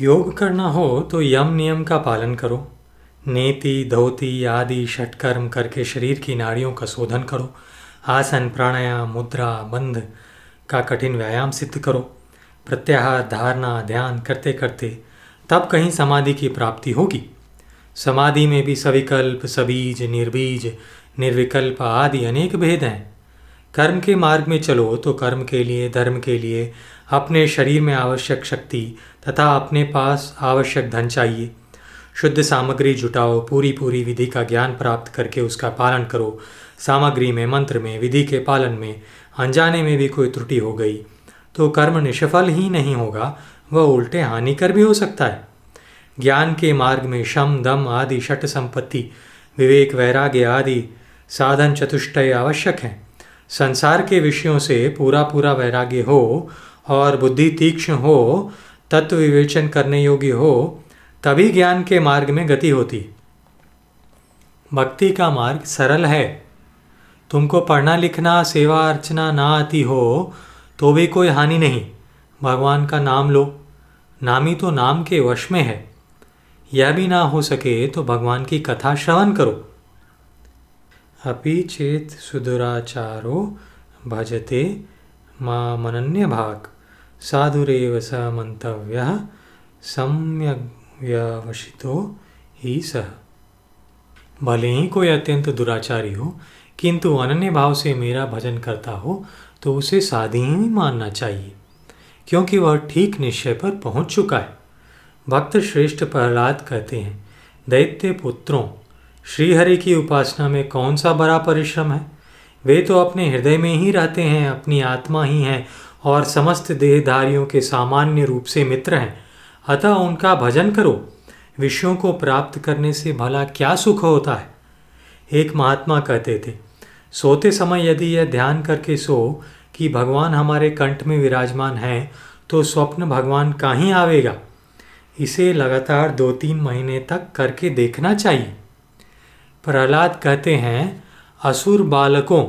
योग करना हो तो यम नियम का पालन करो। नेति धोती आदि षटकर्म करके शरीर की नाड़ियों का शोधन करो। आसन, प्राणायाम, मुद्रा, बंध का कठिन व्यायाम सिद्ध करो। प्रत्याहार, धारणा, ध्यान करते करते तब कहीं समाधि की प्राप्ति होगी। समाधि में भी सविकल्प, सबीज, निर्बीज, निर्विकल्प आदि अनेक भेद हैं। कर्म के मार्ग में चलो तो कर्म के लिए, धर्म के लिए अपने शरीर में आवश्यक शक्ति तथा अपने पास आवश्यक धन चाहिए। शुद्ध सामग्री जुटाओ, पूरी पूरी विधि का ज्ञान प्राप्त करके उसका पालन करो। सामग्री में, मंत्र में, विधि के पालन में अनजाने में भी कोई त्रुटि हो गई तो कर्म निष्फल ही नहीं होगा, वह उल्टे हानिकर भी हो सकता है। ज्ञान के मार्ग में शम, दम आदि षट संपत्ति, विवेक, वैराग्य आदि साधन चतुष्टय आवश्यक हैं। संसार के विषयों से पूरा पूरा वैराग्य हो और बुद्धि तीक्ष्ण हो, तत्व विवेचन करने योग्य हो, तभी ज्ञान के मार्ग में गति होती। भक्ति का मार्ग सरल है। तुमको पढ़ना, लिखना, सेवा अर्चना ना आती हो तो भी कोई हानि नहीं। भगवान का नाम लो, नामी तो नाम के वश में है। यह भी ना हो सके तो भगवान की कथा श्रवण करो। अपि चेत सुदुराचारो भजते मां मनन्य भाग साधुरेव स मंतव्यः सम्यग्व्यवशितो हि सः। भले ही कोई अत्यंत दुराचारी हो किंतु अनन्य भाव से मेरा भजन करता हो तो उसे साधु ही मानना चाहिए, क्योंकि वह ठीक निश्चय पर पहुंच चुका है। भक्त श्रेष्ठ प्रहलाद कहते हैं, दैत्य पुत्रों, श्रीहरि की उपासना में कौन सा बड़ा परिश्रम है। वे तो अपने हृदय में ही रहते हैं, अपनी आत्मा ही हैं और समस्त देहधारियों के सामान्य रूप से मित्र हैं। अतः उनका भजन करो। विषयों को प्राप्त करने से भला क्या सुख होता है। एक महात्मा कहते थे, सोते समय यदि यह ध्यान करके सो कि भगवान हमारे कंठ में विराजमान हैं तो स्वप्न भगवान का ही आवेगा। इसे लगातार 2-3 महीने तक करके देखना चाहिए। प्रहलाद कहते हैं, असुर बालकों,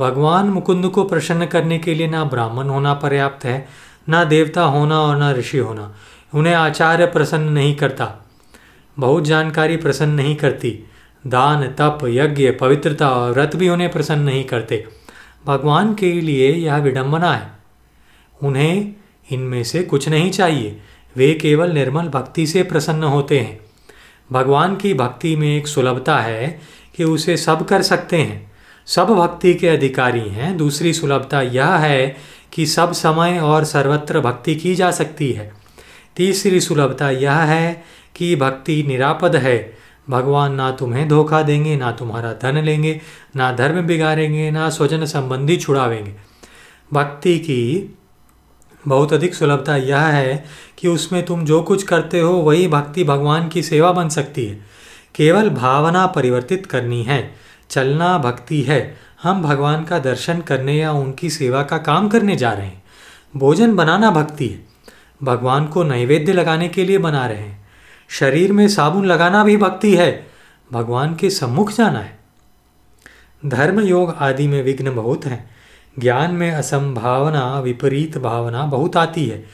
भगवान मुकुंद को प्रसन्न करने के लिए ना ब्राह्मण होना पर्याप्त है, ना देवता होना और ना ऋषि होना। उन्हें आचार्य प्रसन्न नहीं करता, बहुत जानकारी प्रसन्न नहीं करती, दान, तप, यज्ञ, पवित्रता और व्रत भी उन्हें प्रसन्न नहीं करते। भगवान के लिए यह विडंबना है। उन्हें इनमें से कुछ नहीं चाहिए। वे केवल निर्मल भक्ति से प्रसन्न होते हैं। भगवान की भक्ति में एक सुलभता है कि उसे सब कर सकते हैं, सब भक्ति के अधिकारी हैं। दूसरी सुलभता यह है कि सब समय और सर्वत्र भक्ति की जा सकती है। तीसरी सुलभता यह है कि भक्ति निरापद है। भगवान ना तुम्हें धोखा देंगे, ना तुम्हारा धन लेंगे, ना धर्म बिगाड़ेंगे, ना स्वजन संबंधी छुड़ावेंगे। भक्ति की बहुत अधिक सुलभता यह है कि उसमें तुम जो कुछ करते हो वही भक्ति भगवान की सेवा बन सकती है। केवल भावना परिवर्तित करनी है, चलना भक्ति है। हम भगवान का दर्शन करने या उनकी सेवा का काम करने जा रहे हैं। भोजन बनाना भक्ति है, भगवान को नैवेद्य लगाने के लिए बना रहे हैं। शरीर में साबुन लगाना भी भक्ति है, भगवान के सम्मुख जाना है। धर्म योग आदि में विघ्न बहुत हैं। ज्ञान में असंभावना, विपरीत भावना बहुत आती है।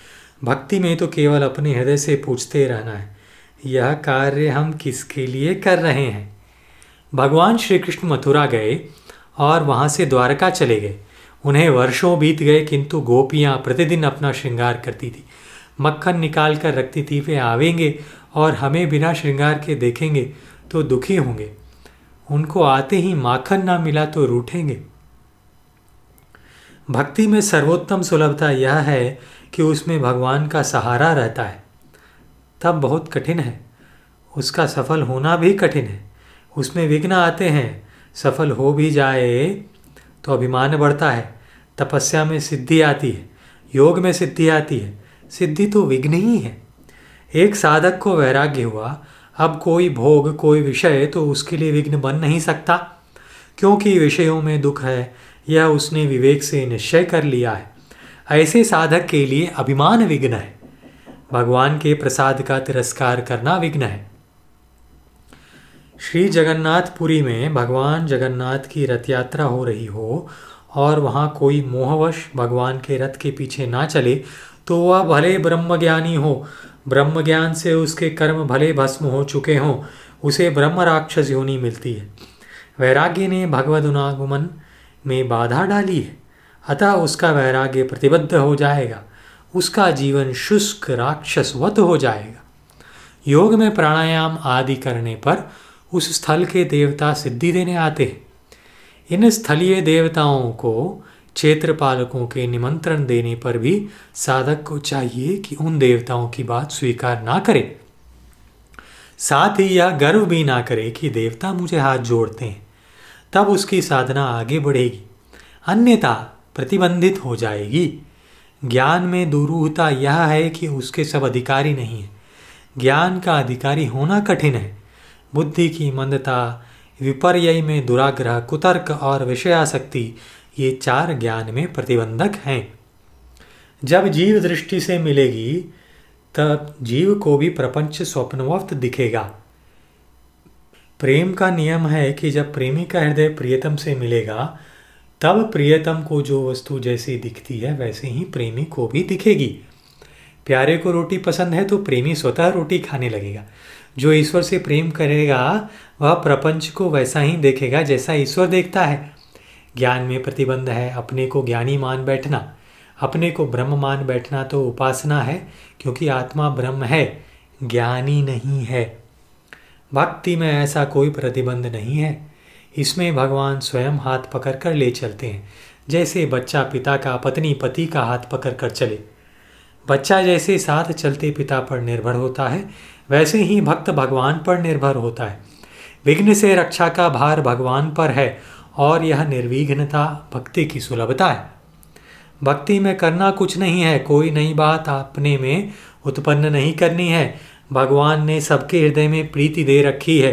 भक्ति में तो केवल अपने हृदय से पूछते रहना है, यह कार्य हम किसके लिए कर रहे हैं। भगवान श्री कृष्ण मथुरा गए और वहाँ से द्वारका चले गए। उन्हें वर्षों बीत गए किंतु गोपियाँ प्रतिदिन अपना श्रृंगार करती थी, मक्खन निकाल कर रखती थी। वे आवेंगे और हमें बिना श्रृंगार के देखेंगे तो दुखी होंगे। उनको आते ही माखन ना मिला तो रूठेंगे। भक्ति में सर्वोत्तम सुलभता यह है कि उसमें भगवान का सहारा रहता है। तब बहुत कठिन है, उसका सफल होना भी कठिन है। उसमें विघ्न आते हैं, सफल हो भी जाए तो अभिमान बढ़ता है। तपस्या में सिद्धि आती है, योग में सिद्धि आती है। सिद्धि तो विघ्न ही है। एक साधक को वैराग्य हुआ, अब कोई भोग, कोई विषय तो उसके लिए विघ्न बन नहीं सकता, क्योंकि विषयों में दुख है, यह उसने विवेक से निश्चय कर लिया है। ऐसे साधक के लिए अभिमान विघ्न है। भगवान के प्रसाद का तिरस्कार करना विघ्न है। श्री जगन्नाथपुरी में भगवान जगन्नाथ की रथ यात्रा हो रही हो और वहाँ कोई मोहवश भगवान के रथ के पीछे ना चले तो वह भले ब्रह्मज्ञानी हो, ब्रह्मज्ञान से उसके कर्म भले भस्म हो चुके हों, उसे ब्रह्म राक्षस योनि मिलती है। वैराग्य ने भगवदुनागमन में बाधा डाली है, अतः उसका वैराग्य प्रतिबद्ध हो जाएगा, उसका जीवन शुष्क राक्षसवत हो जाएगा। योग में प्राणायाम आदि करने पर उस स्थल के देवता सिद्धि देने आते हैं। इन स्थलीय देवताओं को क्षेत्रपालकों के निमंत्रण देने पर भी साधक को चाहिए कि उन देवताओं की बात स्वीकार ना करे, साथ ही यह गर्व भी ना करे कि देवता मुझे हाथ जोड़ते हैं, तब उसकी साधना आगे बढ़ेगी, अन्यथा प्रतिबंधित हो जाएगी। ज्ञान में दुरूहता यह है कि उसके सब अधिकारी नहीं है। ज्ञान का अधिकारी होना कठिन है। बुद्धि की मंदता, विपर्यय में दुराग्रह, कुतर्क और विषयासक्ति, ये चार ज्ञान में प्रतिबंधक हैं। जब जीव दृष्टि से मिलेगी तब जीव को भी प्रपंच स्वप्नवत दिखेगा। प्रेम का नियम है कि जब प्रेमी का हृदय प्रियतम से मिलेगा तब प्रियतम को जो वस्तु जैसी दिखती है वैसे ही प्रेमी को भी दिखेगी। प्यारे को रोटी पसंद है तो प्रेमी स्वतः रोटी खाने लगेगा। जो ईश्वर से प्रेम करेगा वह प्रपंच को वैसा ही देखेगा जैसा ईश्वर देखता है। ज्ञान में प्रतिबंध है। अपने को ज्ञानी मान बैठना, अपने को ब्रह्म मान बैठना तो उपासना है, क्योंकि आत्मा ब्रह्म है, ज्ञानी नहीं है। भक्ति में ऐसा कोई प्रतिबंध नहीं है। इसमें भगवान स्वयं हाथ पकड़ कर ले चलते हैं, जैसे बच्चा पिता का, पत्नी पति का हाथ पकड़ कर चले। बच्चा जैसे साथ चलते पिता पर निर्भर होता है, वैसे ही भक्त भगवान पर निर्भर होता है। विघ्न से रक्षा का भार भगवान पर है और यह निर्विघ्नता भक्ति की सुलभता है। भक्ति में करना कुछ नहीं है, कोई नई बात अपने में उत्पन्न नहीं करनी है। भगवान ने सबके हृदय में प्रीति दे रखी है।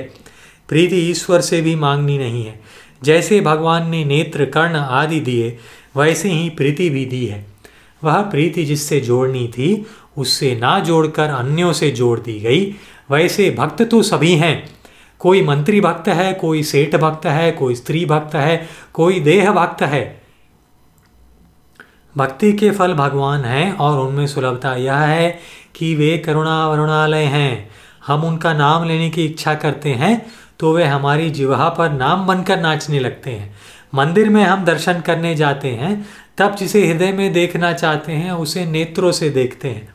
प्रीति ईश्वर से भी मांगनी नहीं है। जैसे भगवान ने नेत्र, कर्ण आदि दिए, वैसे ही प्रीति भी दी है। वह प्रीति जिससे जोड़नी थी उससे ना जोड़कर अन्यों से जोड़ दी गई। वैसे भक्त तो सभी हैं। कोई मंत्री भक्त है, कोई सेठ भक्त है, कोई स्त्री भक्त है, कोई देह भक्त है। भक्ति के फल भगवान हैं और उनमें सुलभता यह है कि वे करुणा वरुणालय हैं। हम उनका नाम लेने की इच्छा करते हैं तो वे हमारी जिह्वा पर नाम बनकर नाचने लगते हैं। मंदिर में हम दर्शन करने जाते हैं, तब जिसे हृदय में देखना चाहते हैं उसे नेत्रों से देखते हैं।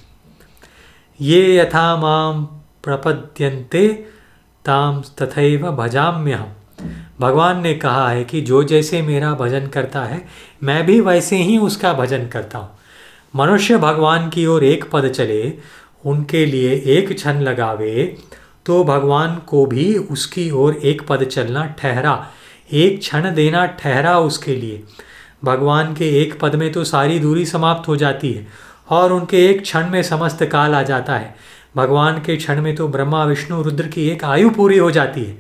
ये यथा माम प्रपद्यन्ते ताम तथैव भजाम्यहम्। भगवान ने कहा है कि जो जैसे मेरा भजन करता है मैं भी वैसे ही उसका भजन करता हूँ। मनुष्य भगवान की ओर एक पद चले, उनके लिए एक क्षण लगावे, तो भगवान को भी उसकी ओर एक पद चलना ठहरा, एक क्षण देना ठहरा उसके लिए। भगवान के एक पद में तो सारी दूरी समाप्त हो जाती है और उनके एक क्षण में समस्त काल आ जाता है। भगवान के क्षण में तो ब्रह्मा, विष्णु, रुद्र की एक आयु पूरी हो जाती है।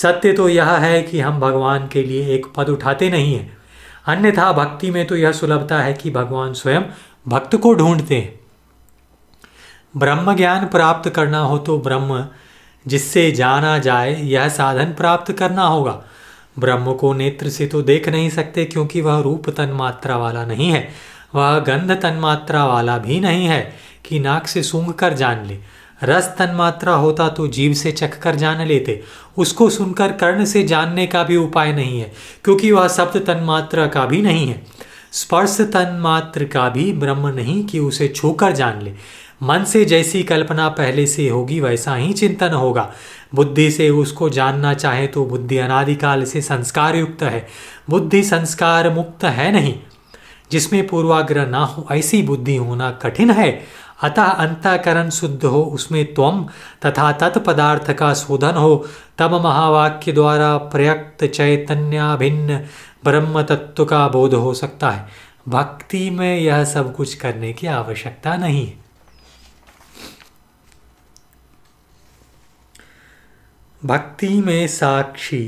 सत्य तो यह है कि हम भगवान के लिए एक पद उठाते नहीं हैं, अन्यथा भक्ति में तो यह सुलभता है कि भगवान स्वयं भक्त को ढूंढते हैं। ब्रह्म ज्ञान प्राप्त करना हो तो ब्रह्म जिससे जाना जाए यह साधन प्राप्त करना होगा। ब्रह्म को नेत्र से तो देख नहीं सकते, क्योंकि वह रूप तन्मात्रा वाला नहीं है, वह गंध तन्मात्रा वाला भी नहीं है कि नाक से सूंघ कर जान ले। रस तन्मात्रा होता तो जीभ से चख कर जान लेते, उसको सुनकर कर्ण से जानने का भी उपाय नहीं है, क्योंकि वह शब्द तन्मात्रा का भी नहीं है। स्पर्श तन्मात्र का भी ब्रह्म नहीं कि उसे छूकर जान ले। मन से जैसी कल्पना पहले से होगी वैसा ही चिंतन होगा। बुद्धि से उसको जानना चाहे तो बुद्धि अनादिकाल से संस्कार युक्त है, बुद्धि संस्कार मुक्त है नहीं। जिसमें पूर्वाग्रह ना हो ऐसी बुद्धि होना कठिन है। अतः अंतःकरण शुद्ध हो, उसमें त्वम तथा तत्पदार्थ का शोधन हो, तब महावाक्य द्वारा प्रयक्त चैतन्याभिन्न ब्रह्म तत्व का बोध हो सकता है। भक्ति में यह सब कुछ करने की आवश्यकता नहीं है। भक्ति में साक्षी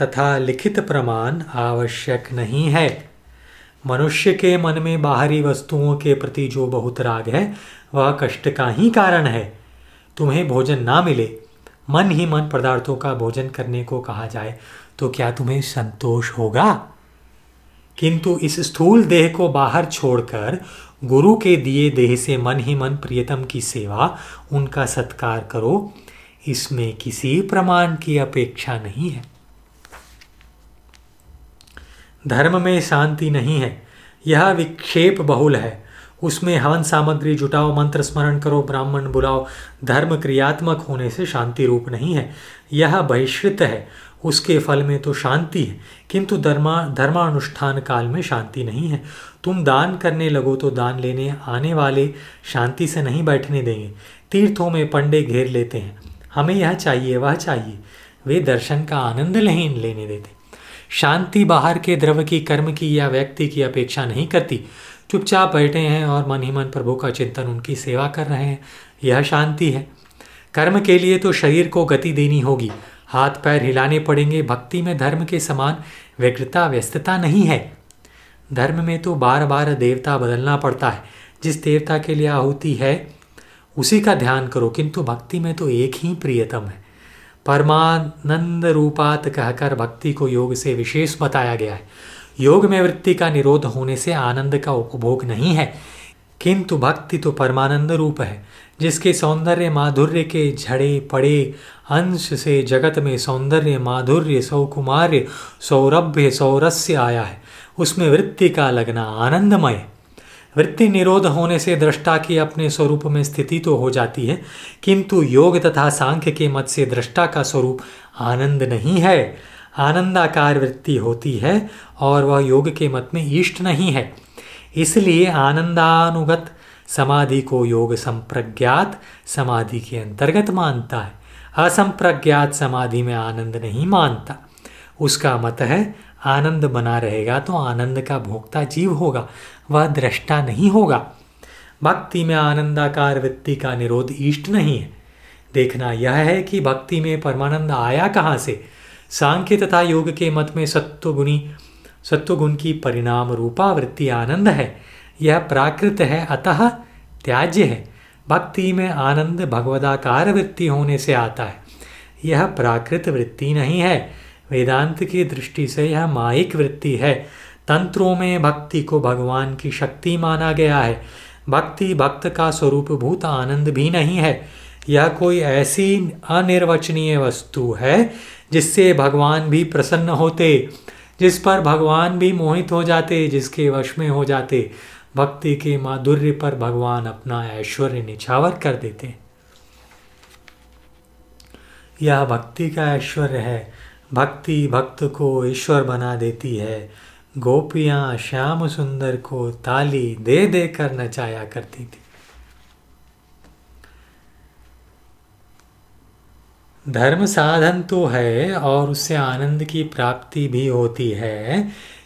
तथा लिखित प्रमाण आवश्यक नहीं है। मनुष्य के मन में बाहरी वस्तुओं के प्रति जो बहुत राग है वह कष्ट का ही कारण है। तुम्हें भोजन ना मिले, मन ही मन पदार्थों का भोजन करने को कहा जाए तो क्या तुम्हें संतोष होगा? किंतु इस स्थूल देह को बाहर छोड़कर गुरु के दिए देह से मन ही मन प्रियतम की सेवा, उनका सत्कार करो, इसमें किसी प्रमाण की अपेक्षा नहीं है। धर्म में शांति नहीं है, यह विक्षेप बहुल है। उसमें हवन सामग्री जुटाओ, मंत्र स्मरण करो, ब्राह्मण बुलाओ। धर्म क्रियात्मक होने से शांति रूप नहीं है, यह बहिष्कृत है। उसके फल में तो शांति है, किंतु धर्मानुष्ठान काल में शांति नहीं है। तुम दान करने लगो तो दान लेने आने वाले शांति से नहीं बैठने देंगे। तीर्थों में पंडे घेर लेते हैं, हमें यह चाहिए वह चाहिए, वे दर्शन का आनंद नहीं लेने देते। शांति बाहर के द्रव्य की, कर्म की या व्यक्ति की अपेक्षा नहीं करती। चुपचाप बैठे हैं और मन ही मन प्रभु का चिंतन, उनकी सेवा कर रहे हैं, यह शांति है। कर्म के लिए तो शरीर को गति देनी होगी, हाथ पैर हिलाने पड़ेंगे। भक्ति में धर्म के समान व्यग्रता व्यस्तता नहीं है। धर्म में तो बार बार देवता बदलना पड़ता है, जिस देवता के लिए आहुति है उसी का ध्यान करो, किंतु भक्ति में तो एक ही प्रियतम है। परमानंद रूपात कहकर भक्ति को योग से विशेष बताया गया है। योग में वृत्ति का निरोध होने से आनंद का उपभोग नहीं है, किंतु भक्ति तो परमानंद रूप है, जिसके सौंदर्य माधुर्य के झड़े पड़े अंश से जगत में सौंदर्य माधुर्य सौकुमार्य सौरभ्य सौरस्य आया है। उसमें वृत्ति का लगना आनंदमय। वृत्ति निरोध होने से दृष्टा की अपने स्वरूप में स्थिति तो हो जाती है, किंतु योग तथा सांख्य के मत से दृष्टा का स्वरूप आनंद नहीं है। आनंदाकार वृत्ति होती है और वह योग के मत में इष्ट नहीं है। इसलिए आनंदानुगत समाधि को योग संप्रज्ञात समाधि के अंतर्गत मानता है, असंप्रज्ञात समाधि में आनंद नहीं मानता। उसका मत है आनंद बना रहेगा तो आनंद का भोक्ता जीव होगा, वह दृष्टा नहीं होगा। भक्ति में आनंदाकार वृत्ति का निरोध इष्ट नहीं है। देखना यह है कि भक्ति में परमानंद आया कहाँ से। सांख्य तथा योग के मत में सत्वगुण की परिणाम रूपा वृत्ति आनंद है, यह प्राकृत है, अतः त्याज्य है। भक्ति में आनंद भगवदाकार वृत्ति होने से आता है, यह प्राकृत वृत्ति नहीं है। वेदांत की दृष्टि से यह मायिक वृत्ति है। तंत्रों में भक्ति को भगवान की शक्ति माना गया है। भक्ति भक्त का स्वरूप भूत आनंद भी नहीं है, यह कोई ऐसी अनिर्वचनीय वस्तु है जिससे भगवान भी प्रसन्न होते, जिस पर भगवान भी मोहित हो जाते, जिसके वश में हो जाते। भक्ति के माधुर्य पर भगवान अपना ऐश्वर्य निछावर कर देते। यह भक्ति का ऐश्वर्य है। भक्ति भक्त को ईश्वर बना देती है। गोपियाँ श्याम सुंदर को ताली दे दे कर नचाया करती थी। धर्म साधन तो है और उससे आनंद की प्राप्ति भी होती है,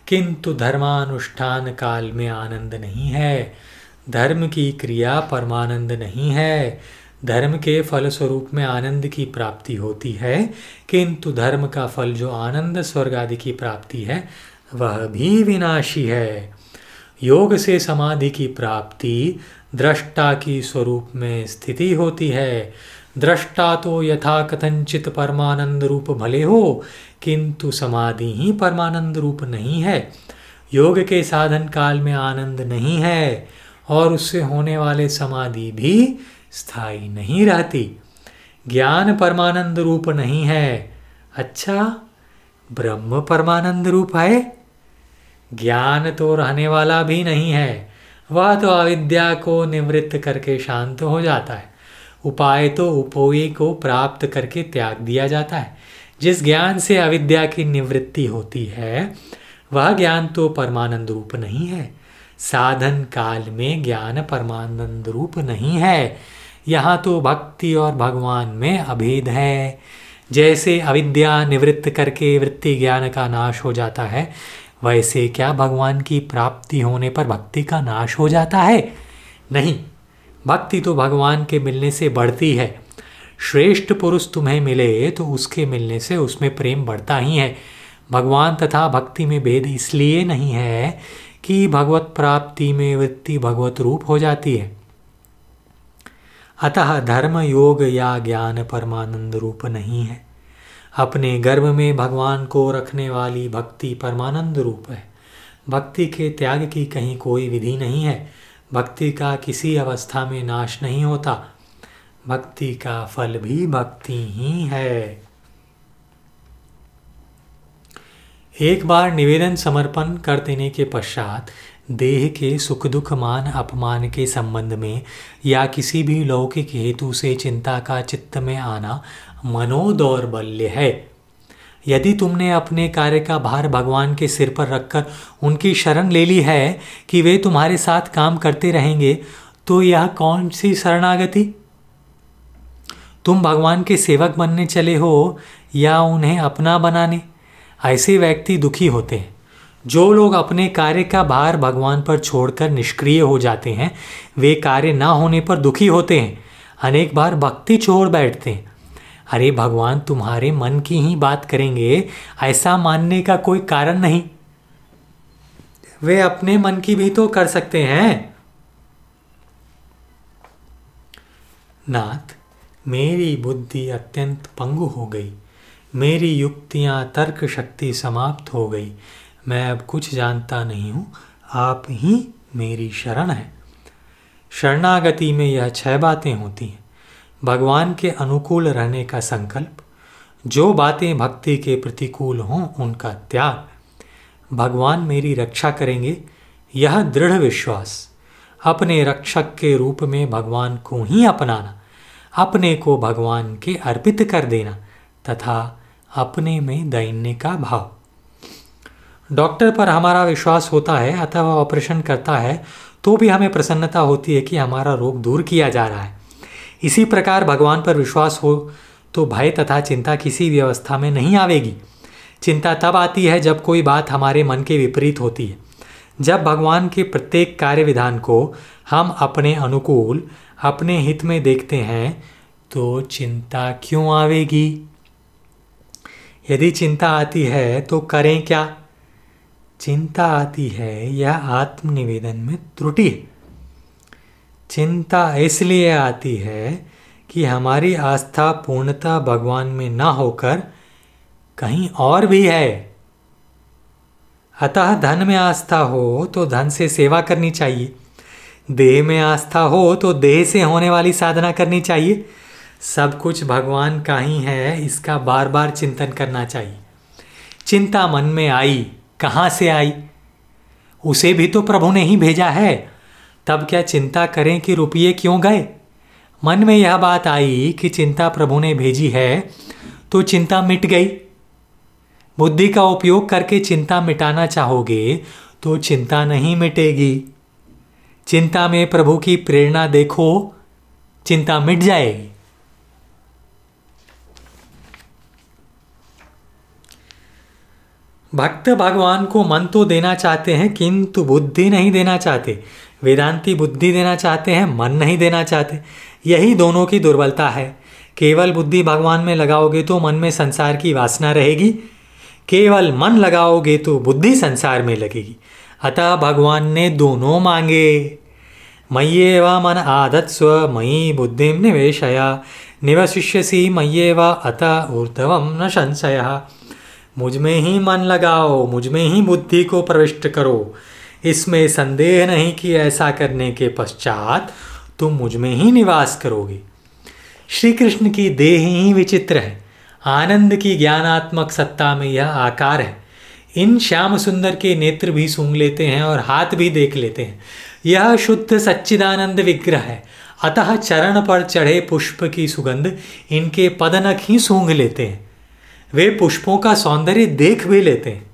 किंतु धर्मानुष्ठान काल में आनंद नहीं है। धर्म की क्रिया परमानंद नहीं है। धर्म के फल स्वरूप में आनंद की प्राप्ति होती है, किंतु धर्म का फल जो आनंद स्वर्ग आदि की प्राप्ति है वह भी विनाशी है। योग से समाधि की प्राप्ति दृष्टा की स्वरूप में स्थिति होती है। दृष्टा तो यथा कथनचित परमानंद रूप भले हो, किंतु समाधि ही परमानंद रूप नहीं है। योग के साधन काल में आनंद नहीं है और उससे होने वाले समाधि भी स्थायी नहीं रहती। ज्ञान परमानंद रूप नहीं है। अच्छा, ब्रह्म परमानंद रूप है। ज्ञान तो रहने वाला भी नहीं है, वह तो अविद्या को निवृत्त करके शांत हो जाता है। उपाय तो उपोय को प्राप्त करके त्याग दिया जाता है। जिस ज्ञान से अविद्या की निवृत्ति होती है वह ज्ञान तो परमानंद रूप नहीं है। साधन काल में ज्ञान परमानंद रूप नहीं है। यहाँ तो भक्ति और भगवान में अभेद है। जैसे अविद्या निवृत्त करके वृत्ति ज्ञान का नाश हो जाता है, वैसे क्या भगवान की प्राप्ति होने पर भक्ति का नाश हो जाता है? नहीं, भक्ति तो भगवान के मिलने से बढ़ती है। श्रेष्ठ पुरुष तुम्हें मिले तो उसके मिलने से उसमें प्रेम बढ़ता ही है। भगवान तथा भक्ति में भेद इसलिए नहीं है कि भगवत प्राप्ति में वृत्ति भगवत रूप हो जाती है। अतः धर्म योग या ज्ञान परमानंद रूप नहीं है। अपने गर्भ में भगवान को रखने वाली भक्ति परमानंद रूप है। भक्ति के त्याग की कहीं कोई विधि नहीं है। भक्ति का किसी अवस्था में नाश नहीं होता। भक्ति का फल भी भक्ति ही है। एक बार निवेदन समर्पण कर देने के पश्चात देह के सुख दुख मान अपमान के संबंध में या किसी भी लौकिक हेतु से चिंता का चित्त में आना मनोदौर्बल्य है। यदि तुमने अपने कार्य का भार भगवान के सिर पर रखकर उनकी शरण ले ली है कि वे तुम्हारे साथ काम करते रहेंगे, तो यह कौन सी शरणागति? तुम भगवान के सेवक बनने चले हो या उन्हें अपना बनाने? ऐसे व्यक्ति दुखी होते हैं। जो लोग अपने कार्य का भार भगवान पर छोड़कर निष्क्रिय हो जाते हैं, वे कार्य ना होने पर दुखी होते हैं, अनेक बार भक्ति छोड़ बैठते हैं। अरे भगवान तुम्हारे मन की ही बात करेंगे, ऐसा मानने का कोई कारण नहीं। वे अपने मन की भी तो कर सकते हैं। नाथ, मेरी बुद्धि अत्यंत पंगु हो गई, मेरी युक्तियाँ तर्क शक्ति समाप्त हो गई, मैं अब कुछ जानता नहीं हूँ, आप ही मेरी शरण है। शरणागति में यह 6 बातें होती हैं। भगवान के अनुकूल रहने का संकल्प, जो बातें भक्ति के प्रतिकूल हों उनका त्याग, भगवान मेरी रक्षा करेंगे यह दृढ़ विश्वास, अपने रक्षक के रूप में भगवान को ही अपनाना, अपने को भगवान के अर्पित कर देना तथा अपने में दैन्य का भाव। डॉक्टर पर हमारा विश्वास होता है, अतः वह ऑपरेशन करता है तो भी हमें प्रसन्नता होती है कि हमारा रोग दूर किया जा रहा है। इसी प्रकार भगवान पर विश्वास हो तो भय तथा चिंता किसी भी अवस्था में नहीं आवेगी। चिंता तब आती है जब कोई बात हमारे मन के विपरीत होती है। जब भगवान के प्रत्येक कार्य विधान को हम अपने अनुकूल, अपने हित में देखते हैं तो चिंता क्यों आवेगी? यदि चिंता आती है तो करें क्या? चिंता आती है यह आत्मनिवेदन में त्रुटि है। चिंता इसलिए आती है कि हमारी आस्था पूर्णतः भगवान में ना होकर कहीं और भी है। अतः धन में आस्था हो तो धन से सेवा करनी चाहिए, देह में आस्था हो तो देह से होने वाली साधना करनी चाहिए। सब कुछ भगवान का ही है, इसका बार बार चिंतन करना चाहिए। चिंता मन में आई, कहाँ से आई? उसे भी तो प्रभु ने ही भेजा है, तब क्या चिंता करें कि रुपये क्यों गए? मन में यह बात आई कि चिंता प्रभु ने भेजी है तो चिंता मिट गई। बुद्धि का उपयोग करके चिंता मिटाना चाहोगे तो चिंता नहीं मिटेगी। चिंता में प्रभु की प्रेरणा देखो, चिंता मिट जाएगी। भक्त भगवान को मन तो देना चाहते हैं किंतु बुद्धि नहीं देना चाहते। वेदांती बुद्धि देना चाहते हैं, मन नहीं देना चाहते। यही दोनों की दुर्बलता है। केवल बुद्धि भगवान में लगाओगे तो मन में संसार की वासना रहेगी, केवल मन लगाओगे तो बुद्धि संसार में लगेगी। अतः भगवान ने दोनों मांगे। मय्येव मन आधत्स्व मयि बुद्धिं निवेशय निवशिष्यसि मय्येव अतः ऊर्ध्वं न संशयः। मुझ में ही मन लगाओ, मुझ में ही बुद्धि को प्रविष्ट करो, इसमें संदेह नहीं कि ऐसा करने के पश्चात तुम मुझ में ही निवास करोगे। श्री कृष्ण की देह ही विचित्र है। आनंद की ज्ञानात्मक सत्ता में यह आकार है। इन श्याम सुंदर के नेत्र भी सूंघ लेते हैं और हाथ भी देख लेते हैं। यह शुद्ध सच्चिदानंद विग्रह है। अतः चरण पर चढ़े पुष्प की सुगंध इनके पदनख ही सूंघ लेते हैं। वे पुष्पों का सौंदर्य देख भी लेते हैं।